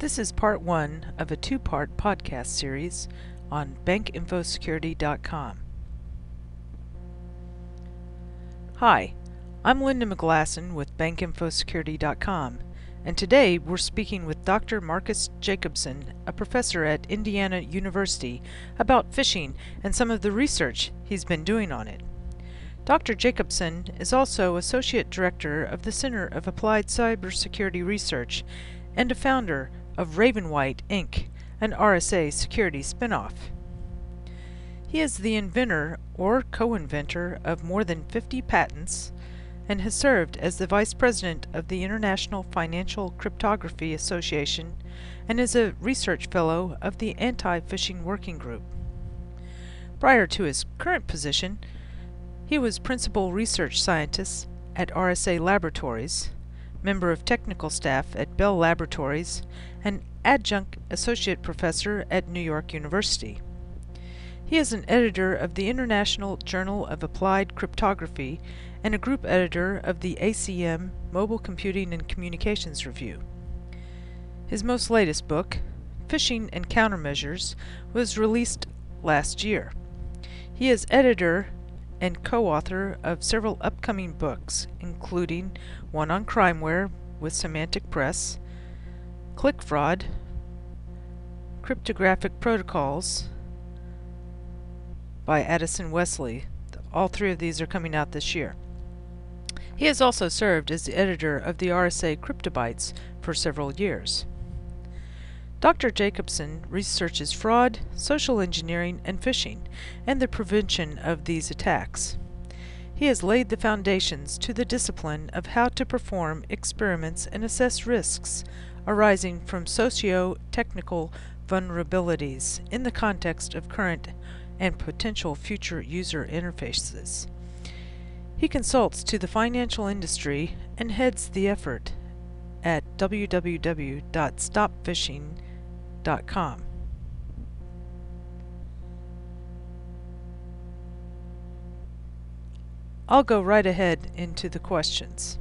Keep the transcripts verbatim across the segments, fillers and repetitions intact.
This is part one of a two-part podcast series on bank info security dot com. Hi, I'm Linda McGlasson with bank info security dot com, and today we're speaking with Doctor Marcus Jacobson, a professor at Indiana University, about phishing and some of the research he's been doing on it. Doctor Jacobson is also Associate Director of the Center of Applied Cybersecurity Research and a founder of Ravenwhite Incorporated, an R S A security spinoff. He is the inventor or co-inventor of more than fifty patents and has served as the Vice President of the International Financial Cryptography Association and is a Research Fellow of the Anti-Phishing Working Group. Prior to his current position, he was Principal Research Scientist at R S A Laboratories, member of technical staff at Bell Laboratories, and Adjunct Associate Professor at New York University. He is an editor of the International Journal of Applied Cryptography and a group editor of the A C M Mobile Computing and Communications Review. His most latest book, Phishing and Countermeasures, was released last year. He is editor and co-author of several upcoming books, including one on crimeware with Semantic Press, click fraud, cryptographic protocols by Addison Wesley. All three of these are coming out this year. He has also served as the editor of the R S A Cryptobytes for several years. Doctor Jacobson researches fraud, social engineering, and phishing, and the prevention of these attacks. He has laid the foundations to the discipline of how to perform experiments and assess risks arising from socio-technical vulnerabilities in the context of current and potential future user interfaces. He consults to the financial industry and heads the effort at w w w dot stop phishing dot com. I'll go right ahead into the questions.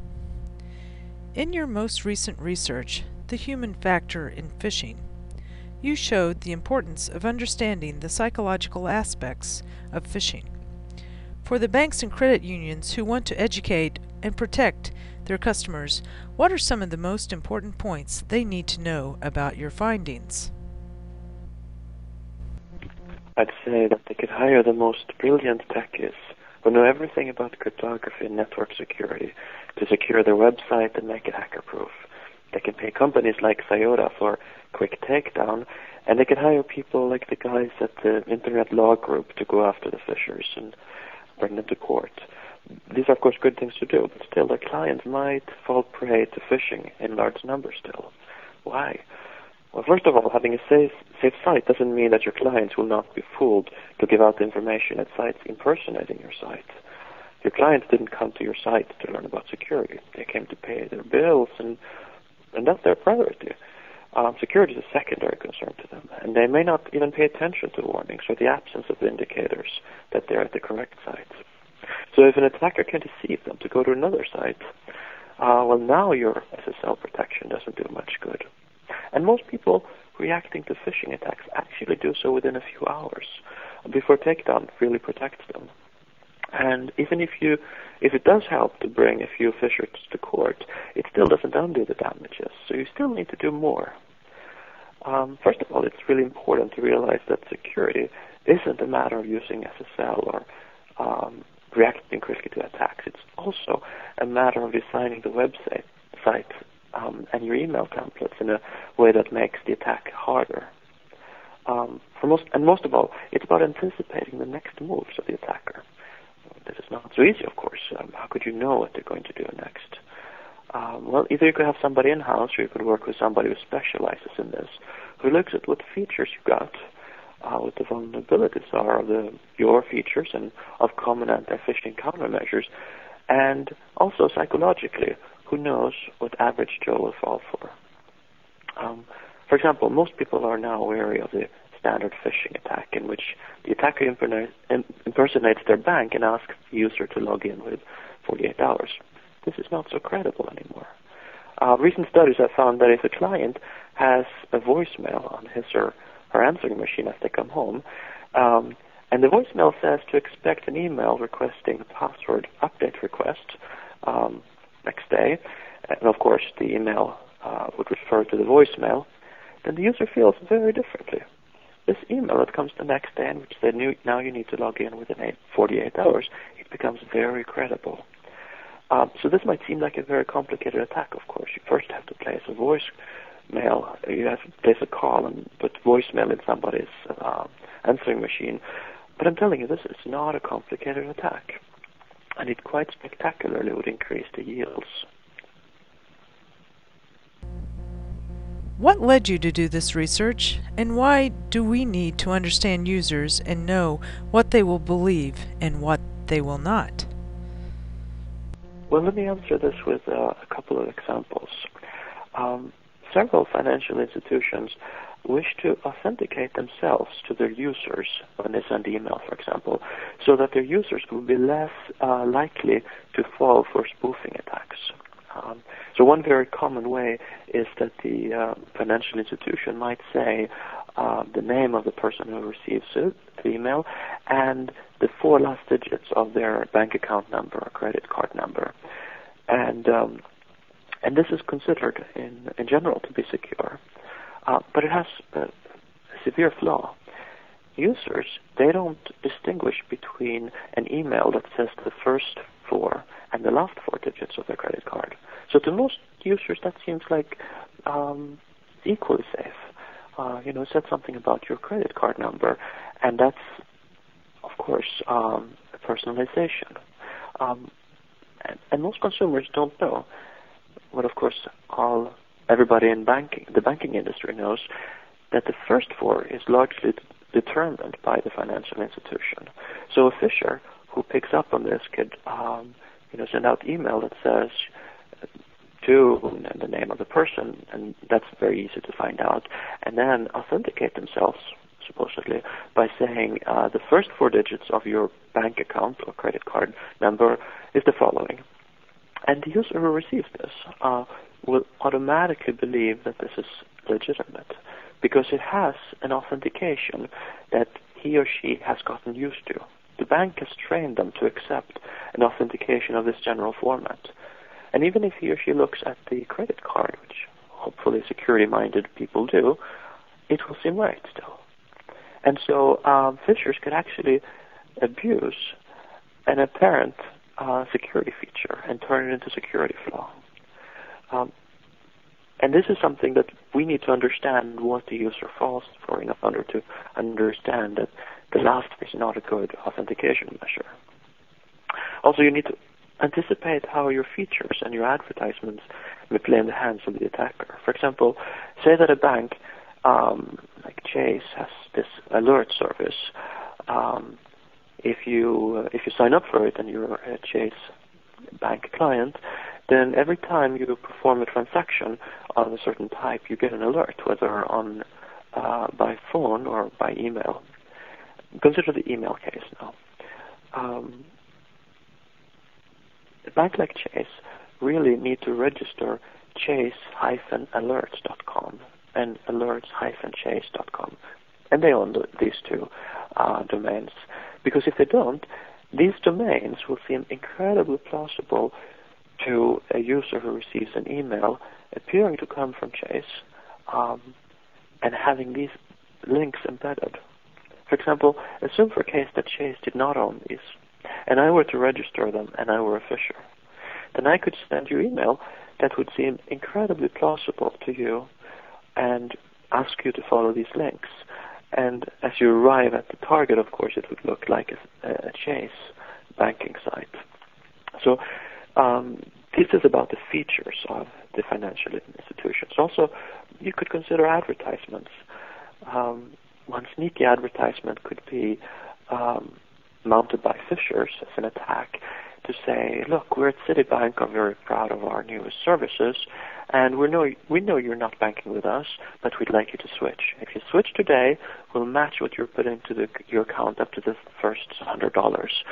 In your most recent research, The Human Factor in Phishing, you showed the importance of understanding the psychological aspects of phishing. For the banks and credit unions who want to educate and protect their customers, what are some of the most important points they need to know about your findings? I'd say that they could hire the most brilliant techies who know everything about cryptography and network security to secure their website and make it hacker-proof. They can pay companies like Cyora for quick takedown, and they can hire people like the guys at the Internet Law Group to go after the phishers and bring them to court. These are, of course, good things to do, but still their clients might fall prey to phishing in large numbers still. Why? Well, first of all, having a safe, safe site doesn't mean that your clients will not be fooled to give out information at sites impersonating your site. Your clients didn't come to your site to learn about security. They came to pay their bills, and, and that's their priority. Um, security is a secondary concern to them, and they may not even pay attention to warnings or the absence of indicators that they're at the correct site. So if an attacker can deceive them to go to another site, uh, well, now your S S L protection doesn't do much good. And most people reacting to phishing attacks actually do so within a few hours before takedown really protects them. And even if you, if it does help to bring a few phishers to court, it still doesn't undo the damages, so you still need to do more. Um, first of all, it's really important to realize that security isn't a matter of using S S L or um, reacting quickly to attacks. It's also a matter of designing the website site, um, and your email templates in a way that makes the attack harder. Um, for most, and most of all, it's about anticipating the next moves of the attacker. This is not so easy, of course. Um, how could you know what they're going to do next? Um, well, either you could have somebody in-house or you could work with somebody who specializes in this, who looks at what features you got, uh, what the vulnerabilities are of the, your features and of common anti-phishing countermeasures, and also psychologically, who knows what average Joe will fall for. Um, for example, most people are now wary of the standard phishing attack in which the attacker impersonates their bank and asks the user to log in with forty-eight hours. This is not so credible anymore. Uh, recent studies have found that if a client has a voicemail on his or her answering machine as they come home. Um, and the voicemail says to expect an email requesting a password update request um, next day. And, of course, the email uh, would refer to the voicemail. Then the user feels very differently. This email that comes the next day in which they knew now you need to log in within forty-eight hours, it becomes very credible. Um, so this might seem like a very complicated attack, of course. You first have to place a voicemail. You have to place a call and put voicemail in somebody's uh, answering machine. But I'm telling you, this is not a complicated attack. And it quite spectacularly would increase the yields. What led you to do this research, and why do we need to understand users and know what they will believe and what they will not? Well, let me answer this with uh, a couple of examples. Um, several financial institutions wish to authenticate themselves to their users when they send email, for example, so that their users will be less uh, likely to fall for spoofing attacks. Um, so one very common way is that the uh, financial institution might say uh, the name of the person who receives it, the email, and the four last digits of their bank account number or credit card number. And um, and this is considered in, in general to be secure. Uh, but it has a severe flaw. Users, they don't distinguish between an email that says the first four and the last four digits of their credit card. So to most users, that seems like um, equally safe. Uh, you know, it said something about your credit card number, and that's, of course, um, personalization. Um, and, and most consumers don't know. But, of course, all everybody in banking, the banking industry knows that the first four is largely determined by the financial institution. So a fisher who picks up on this could um, you know, send out email that says to and the name of the person, and that's very easy to find out, and then authenticate themselves, supposedly, by saying uh, the first four digits of your bank account or credit card number is the following. And the user who receives this uh, will automatically believe that this is legitimate because it has an authentication that he or she has gotten used to. The bank has trained them to accept an authentication of this general format. And even if he or she looks at the credit card, which hopefully security-minded people do, it will seem right still. And so um, phishers could actually abuse an apparent uh, security feature and turn it into a security flaw. Um, and this is something that we need to understand what the user falls for in order to understand that the last is not a good authentication measure. Also, you need to anticipate how your features and your advertisements may play in the hands of the attacker. For example, say that a bank um, like Chase has this alert service. Um, if you uh, if you sign up for it and you're a Chase bank client, then every time you perform a transaction of a certain type, you get an alert, whether on uh, by phone or by email. Consider the email case now. Um, a bank like Chase really need to register chase dash alerts dot com and alerts dash chase dot com. And they own the, these two uh, domains. Because if they don't, these domains will seem incredibly plausible to a user who receives an email appearing to come from Chase um, and having these links embedded. For example, assume for a case that Chase did not own these, and I were to register them and I were a fisher. Then I could send you email that would seem incredibly plausible to you and ask you to follow these links. And as you arrive at the target, of course, it would look like a, a Chase banking site. So um, this is about the features of the financial institutions. Also, you could consider advertisements. Um, One sneaky advertisement could be um, mounted by phishers as an attack to say, look, we're at Citibank, are very proud of our newest services, and we know, we know you're not banking with us, but we'd like you to switch. If you switch today, we'll match what you're putting to the, your account up to the first one hundred dollars.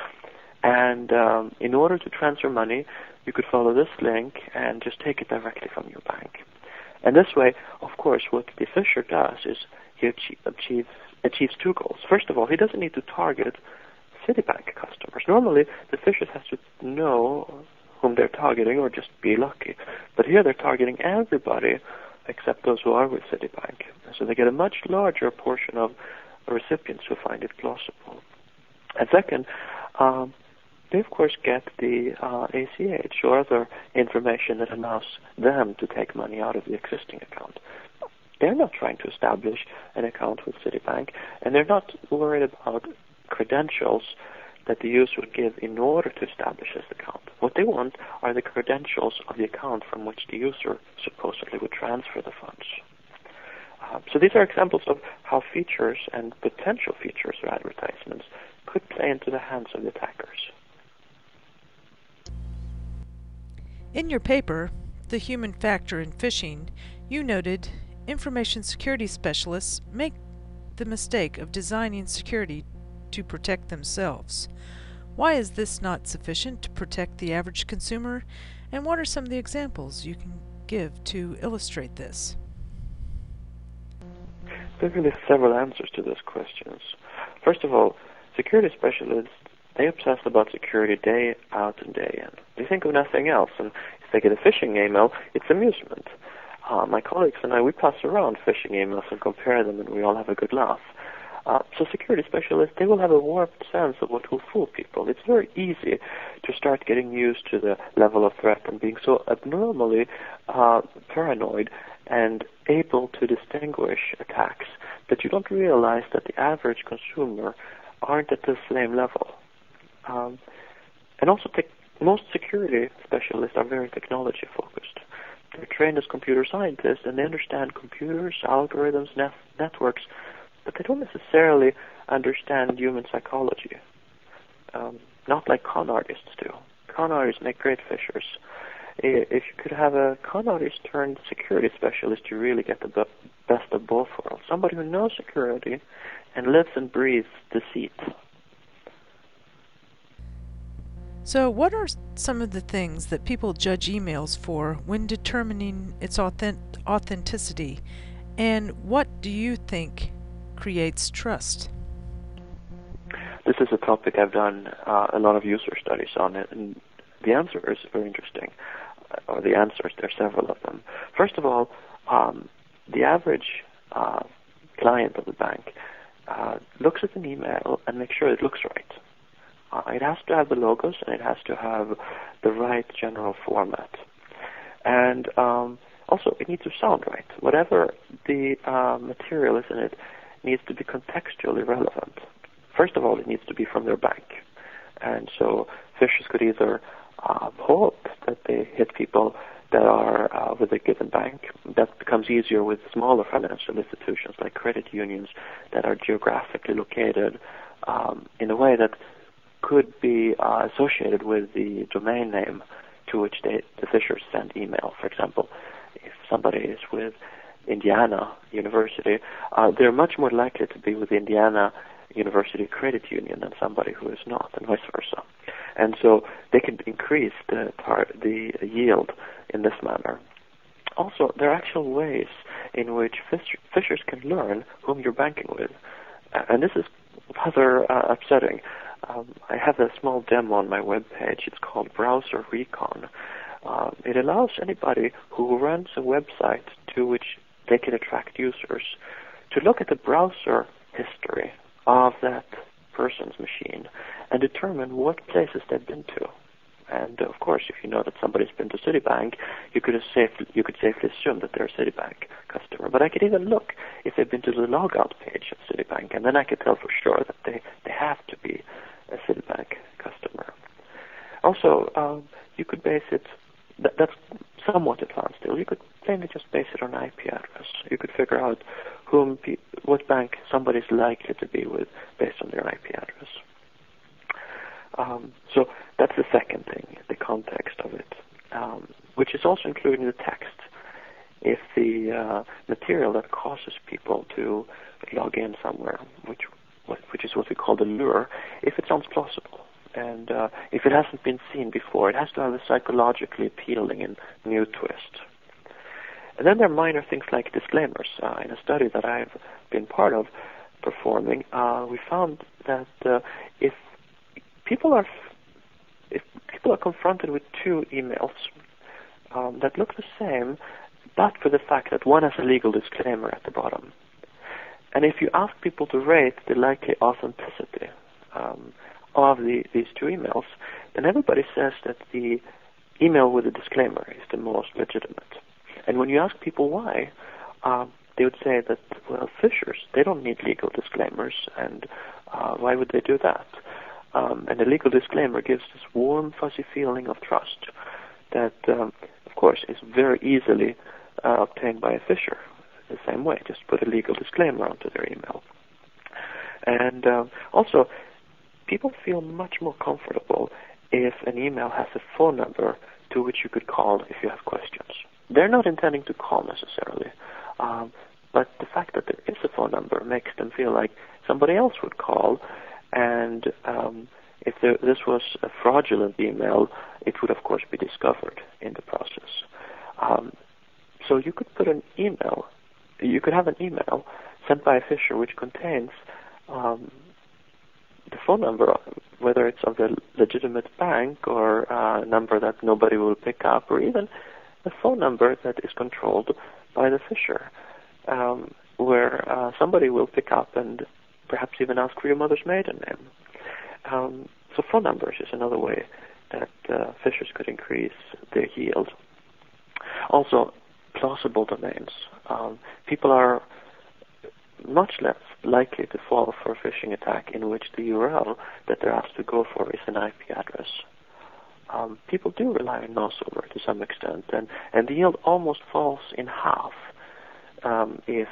And um, in order to transfer money, you could follow this link and just take it directly from your bank. And this way, of course, course, what the fisher does is he achieves, achieves two goals. First of all, he doesn't need to target Citibank customers. Normally, the fisher has to know whom they're targeting or just be lucky. But here they're targeting everybody except those who are with Citibank. So they get a much larger portion of recipients who find it plausible. And second, um, they, of course, get the uh, A C H or other information that allows them to take money out of the existing account. They're not trying to establish an account with Citibank, and they're not worried about credentials that the user would give in order to establish this account. What they want are the credentials of the account from which the user supposedly would transfer the funds. Uh, so these are examples of how features and potential features or advertisements could play into the hands of the attackers. In your paper, The Human Factor in Phishing, you noted information security specialists make the mistake of designing security to protect themselves. Why is this not sufficient to protect the average consumer, and what are some of the examples you can give to illustrate this? There are really several answers to those questions. First of all, security specialists, they obsess about security day out and day in. They think of nothing else, and if they get a phishing email, it's amusement. Uh, my colleagues and I, we pass around phishing emails and compare them, and we all have a good laugh. Uh, so security specialists, they will have a warped sense of what will fool people. It's very easy to start getting used to the level of threat and being so abnormally uh, paranoid and able to distinguish attacks that you don't realize that the average consumer aren't at the same level. Um, and also, te- most security specialists are very technology-focused. They're trained as computer scientists, and they understand computers, algorithms, net- networks, but they don't necessarily understand human psychology, um, not like con artists do. Con artists make great fishers. If you could have a con artist turned security specialist, you really get the be- best of both worlds. Somebody who knows security and lives and breathes deceit. So what are some of the things that people judge emails for when determining its authentic- authenticity, and what do you think creates trust? This is a topic I've done uh, a lot of user studies on, and the answer is very interesting. Or the answers, there are several of them. First of all, um, the average uh, client of the bank uh, looks at an email and makes sure it looks right. Uh, it has to have the logos and it has to have the right general format. And um, also, it needs to sound right. Whatever the uh, material is in it, needs to be contextually relevant. First of all, it needs to be from their bank. And so phishers could either uh, hope that they hit people that are uh, with a given bank. That becomes easier with smaller financial institutions like credit unions that are geographically located um, in a way that could be uh, associated with the domain name to which they, the phishers send email. For example, if somebody is with Indiana University, uh, they're much more likely to be with the Indiana University Credit Union than somebody who is not, and vice versa. And so they can increase the, tar- the yield in this manner. Also, there are actual ways in which fish- fishers can learn whom you're banking with. And this is rather uh, upsetting. Um, I have a small demo on my webpage. It's called Browser Recon. Uh, it allows anybody who runs a website to which they can attract users to look at the browser history of that person's machine and determine what places they've been to. And of course, if you know that somebody's been to Citibank, you could, safely, you could safely assume that they're a Citibank customer. But I could even look if they've been to the logout page of Citibank, and then I could tell for sure that they, they have to be a Citibank customer. Also, um, you could base it, that, that's somewhat advanced still. You could plainly just base it on I P address. You could figure out whom, pe- what bank somebody's likely to be with based on their I P address. Um, so that's the second thing, the context of it, um, which is also including the text. If the uh, material that causes people to log in somewhere, which which is what we call the lure, if it sounds plausible. And uh, if it hasn't been seen before, it has to have a psychologically appealing and new twist. And then there are minor things like disclaimers. Uh, in a study that I've been part of performing, uh, we found that uh, if people are if people are confronted with two emails um, that look the same, but for the fact that one has a legal disclaimer at the bottom, and if you ask people to rate the likely authenticity um, of the, these two emails, then everybody says that the email with the disclaimer is the most legitimate. And when you ask people why, uh, they would say that, well, phishers, they don't need legal disclaimers, and uh, why would they do that? Um, and the legal disclaimer gives this warm, fuzzy feeling of trust that, um, of course, is very easily uh, obtained by a phisher. The same way, just put a legal disclaimer onto their email. And um, also, people feel much more comfortable if an email has a phone number to which you could call if you have questions. They're not intending to call necessarily, um, but the fact that there is a phone number makes them feel like somebody else would call, and um, if there, this was a fraudulent email, it would, of course, be discovered in the process. Um, so you could put an email, you could have an email sent by a phisher which contains um, the phone number, whether it's of the legitimate bank or a number that nobody will pick up, or even a phone number that is controlled by the phisher, um, where uh, somebody will pick up and perhaps even ask for your mother's maiden name. Um, so phone numbers is another way that uh, phishers could increase their yield. Also, plausible domains. Um, people are much less likely to fall for a phishing attack in which the U R L that they're asked to go for is an I P address. Um, people do rely on crossover to some extent, and, and the yield almost falls in half um, if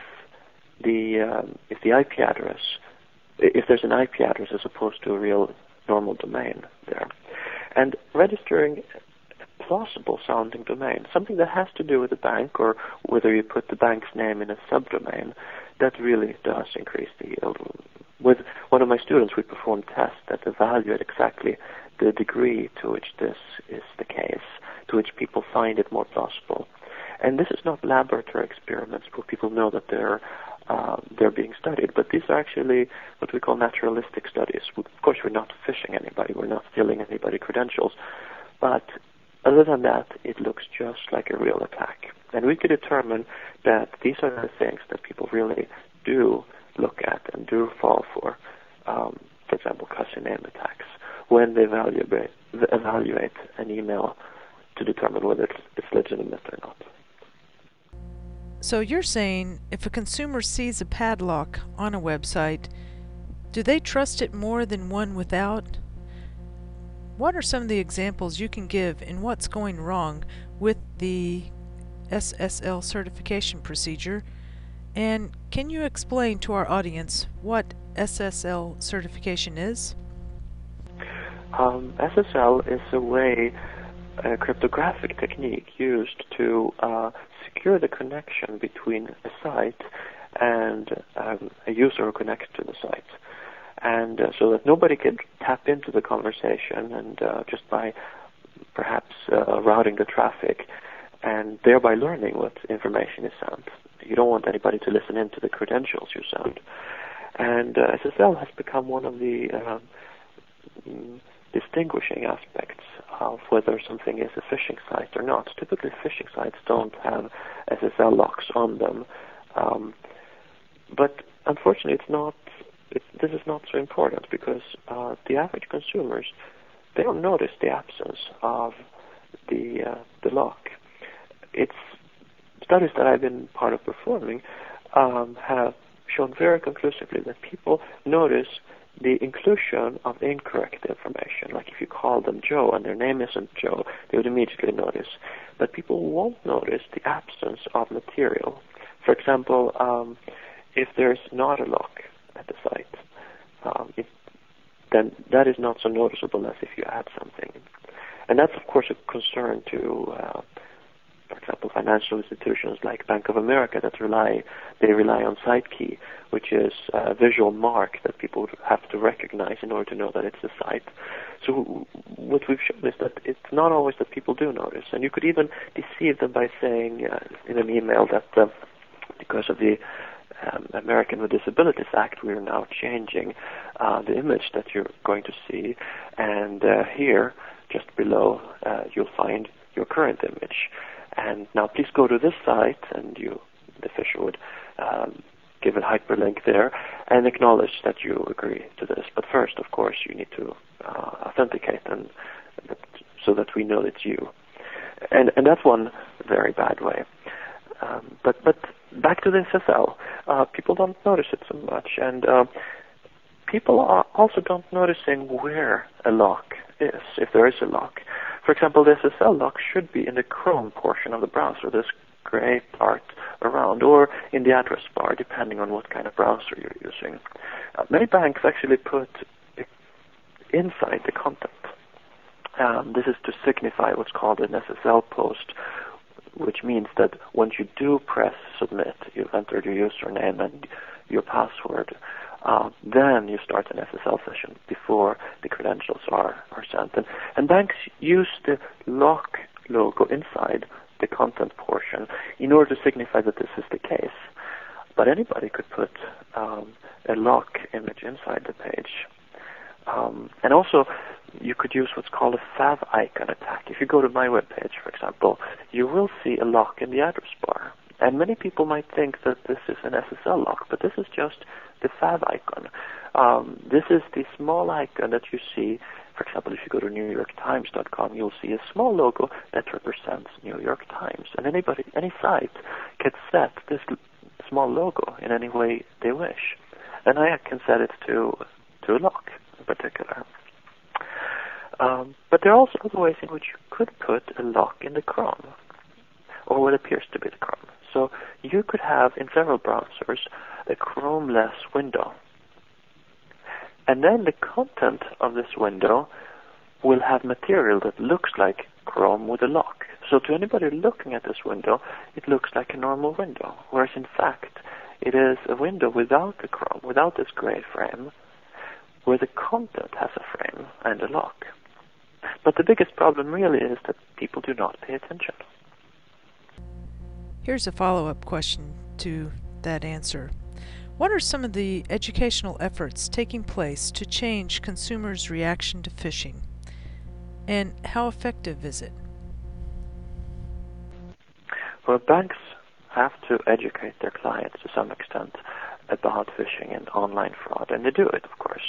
the um, if the I P address, if there's an I P address as opposed to a real normal domain there. And registering plausible sounding domain, something that has to do with the bank or whether you put the bank's name in a subdomain, that really does increase the yield. With one of my students, we performed tests that evaluate exactly the degree to which this is the case, to which people find it more plausible. And this is not laboratory experiments where people know that they're uh, they're being studied, but these are actually what we call naturalistic studies. Of course, we're not phishing anybody, we're not stealing anybody's credentials, but other than that, it looks just like a real attack. And we could determine that these are the things that people really do look at and do fall for, um, for example, custom name attacks, when they evaluate, evaluate an email to determine whether it's, it's legitimate or not. So you're saying if a consumer sees a padlock on a website, do they trust it more than one without? What are some of the examples you can give in what's going wrong with the S S L certification procedure? And can you explain to our audience what S S L certification is? Um, S S L is a way, a cryptographic technique used to uh, secure the connection between a site and um, a user who connects to the site. And uh, so that nobody can tap into the conversation and uh, just by perhaps uh, routing the traffic and thereby learning what information is sent. You don't want anybody to listen in to the credentials you send. And uh, S S L has become one of the uh, distinguishing aspects of whether something is a phishing site or not. Typically, phishing sites don't have S S L locks on them. Um, but unfortunately, it's not It, this is not so important because uh, the average consumers, they don't notice the absence of the uh, the lock. It's studies that I've been part of performing um, have shown very conclusively that people notice the inclusion of incorrect information. Like if you call them Joe and their name isn't Joe, they would immediately notice. But people won't notice the absence of material. For example, um, if there's not a lock at the site, um, it, then that is not so noticeable as if you add something. And that's, of course, a concern to uh, for example, financial institutions like Bank of America that rely they rely on SiteKey, which is a visual mark that people have to recognize in order to know that it's a site. So what we've shown is that it's not always that people do notice, and you could even deceive them by saying uh, in an email that uh, because of the Um, American with Disabilities Act, we are now changing uh, the image that you're going to see, and uh, here, just below, uh, you'll find your current image. And now please go to this site, and you, the fisher would um, give a hyperlink there and acknowledge that you agree to this. But first, of course, you need to uh, authenticate and that, so that we know it's you. And, and that's one very bad way. Um, but but back to the S S L, uh, people don't notice it so much, and uh, people are also don't noticing where a lock is, if there is a lock. For example, the S S L lock should be in the Chrome portion of the browser, this gray part around, or in the address bar, depending on what kind of browser you're using. Uh, many banks actually put it inside the content. Um, this is to signify what's called an S S L post, which means that once you do press submit, you've entered your username and your password, uh, then you start an S S L session before the credentials are, are sent. And, and banks use the lock logo inside the content portion in order to signify that this is the case. But anybody could put um, a lock image inside the page. Um, and also, you could use what's called a fav icon attack. If you go to my webpage, for example, you will see a lock in the address bar. And many people might think that this is an S S L lock, but this is just the fav icon. Um, this is the small icon that you see. For example, if you go to New York Times dot com, you'll see a small logo that represents New York Times. And anybody, any site can set this small logo in any way they wish. And I can set it to, to a lock in particular. Um, but there are also other ways in which you could put a lock in the Chrome, or what appears to be the Chrome. So you could have, in several browsers, a Chrome-less window. And then the content of this window will have material that looks like Chrome with a lock. So to anybody looking at this window, it looks like a normal window, whereas in fact, it is a window without the Chrome, without this gray frame, where the content has a frame and a lock. But the biggest problem really is that people do not pay attention. Here's a follow-up question to that answer. What are some of the educational efforts taking place to change consumers' reaction to phishing? And how effective is it? Well, banks have to educate their clients to some extent about phishing and online fraud, and they do it, of course.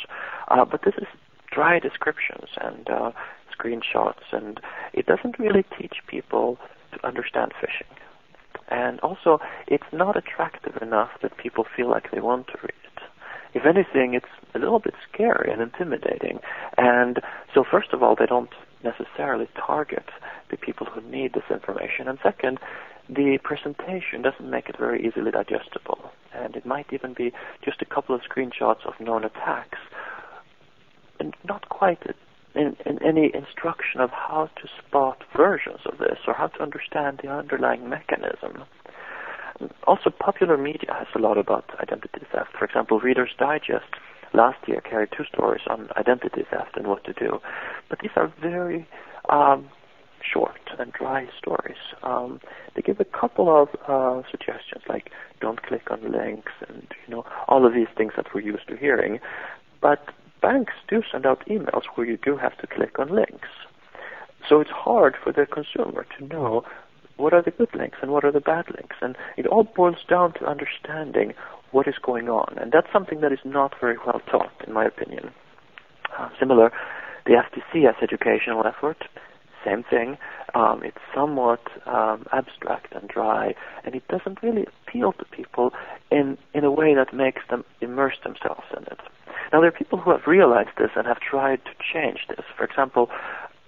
Uh, but this is dry descriptions and uh, screenshots, and it doesn't really teach people to understand phishing. And also, it's not attractive enough that people feel like they want to read it. If anything, it's a little bit scary and intimidating. And so, first of all, they don't necessarily target the people who need this information. And second, the presentation doesn't make it very easily digestible. And it might even be just a couple of screenshots of known attacks, and not quite in, in any instruction of how to spot versions of this or how to understand the underlying mechanism. Also, popular media has a lot about identity theft. For example, Reader's Digest last year carried two stories on identity theft and what to do. But these are very um, short and dry stories. Um, they give a couple of uh, suggestions, like don't click on links and you know all of these things that we're used to hearing. But banks do send out emails where you do have to click on links. So it's hard for the consumer to know what are the good links and what are the bad links. And it all boils down to understanding what is going on. And that's something that is not very well taught, in my opinion. Uh, similar, the F T C has educational effort. Same thing. Um, it's somewhat um, abstract and dry, and it doesn't really appeal to people in, in a way that makes them immerse themselves in it. Now, there are people who have realized this and have tried to change this. For example,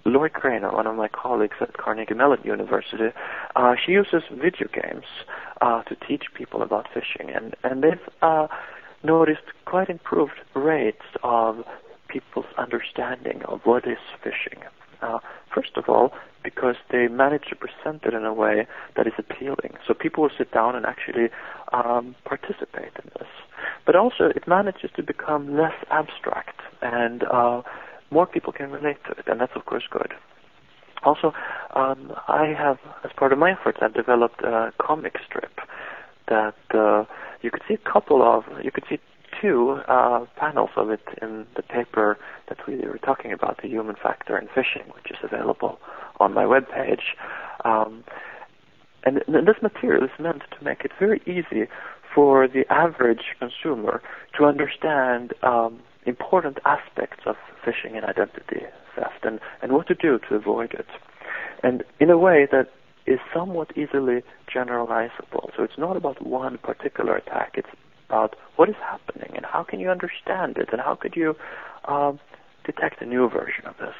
Lorrie Cranor, one of my colleagues at Carnegie Mellon University, uh, she uses video games uh, to teach people about phishing, and, and they've uh, noticed quite improved rates of people's understanding of what is phishing. Uh, first of all, because they manage to present it in a way that is appealing. So people will sit down and actually um, participate in this. But also, it manages to become less abstract, and uh, more people can relate to it, and that's, of course, good. Also, um, I have, as part of my efforts, I've developed a comic strip that uh, you could see a couple of, you could see two uh, panels of it in the paper that we were talking about, The Human Factor in Phishing, which is available on my webpage. Um, and this material is meant to make it very easy for the average consumer to understand um, important aspects of phishing and identity theft, and, and what to do to avoid it, and in a way that is somewhat easily generalizable. So it's not about one particular attack. It's about what is happening and how can you understand it and how could you um, detect a new version of this.